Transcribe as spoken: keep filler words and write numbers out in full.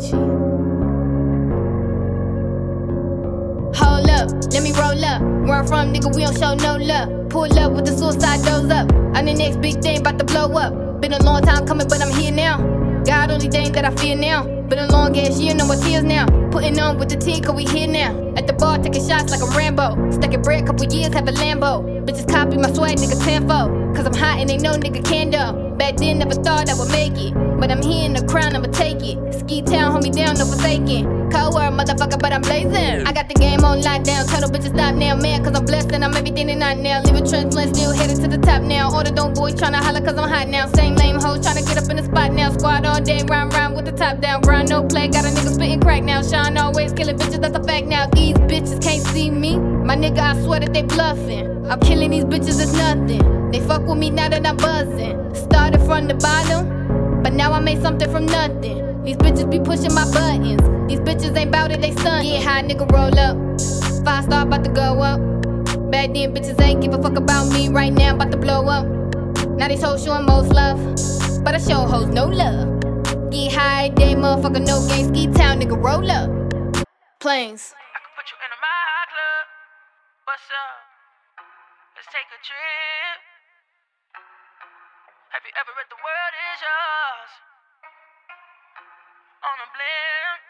Gucci. Hold up, let me roll up. Where I'm from, nigga, we don't show no love. Pull up with the suicide doors up. I'm the next big thing, about to blow up. Been a long time coming, but I'm here now. God only thing that I fear now. Been a long ass year, no more tears now. Putting on with the team, cause we here now. At the bar, taking shots like I'm Rambo. Stuck in bread, couple years, have a Lambo. Bitches copy my swag, nigga, tenfold. Cause I'm hot and ain't no nigga can do. Back then, never thought I would make it. But I'm here in the crown, I'ma take it. Ski town, hold me down, no forsaken. Cold world, motherfucker, but I'm blazing. I got the game on lockdown. Total bitches stop now, man, cause I'm blessed and I'm everything and not now. Living transplant, still headed to the top now. Order don't boy, tryna holler cause I'm hot now. Same lame hoe, tryna get up in the spot now. Squad all day, rhyme, rhyme with the top down. Grind, no play, got a nigga spitting crack now. Sean always killing bitches, that's a fact now. These bitches can't see me. My nigga, I swear that they bluffing. I'm killing these bitches, it's nothing. They fuck with me now that I'm buzzing. Started from the bottom, but now I made something from nothing. These bitches be pushing my buttons. These bitches ain't bout it, they stuntin'. Yeah, high nigga, roll up. Five star, about to go up. Back then, bitches ain't give a fuck about me. Right now, about to blow up. Now these hoes showing most love, but I show hoes no love. Get high, day motherfucker, no game. Ski town, nigga, roll up. Planes. I could put you in a my club. What's up? Let's take a trip. Have you ever read The World Is Yours? On a blimp.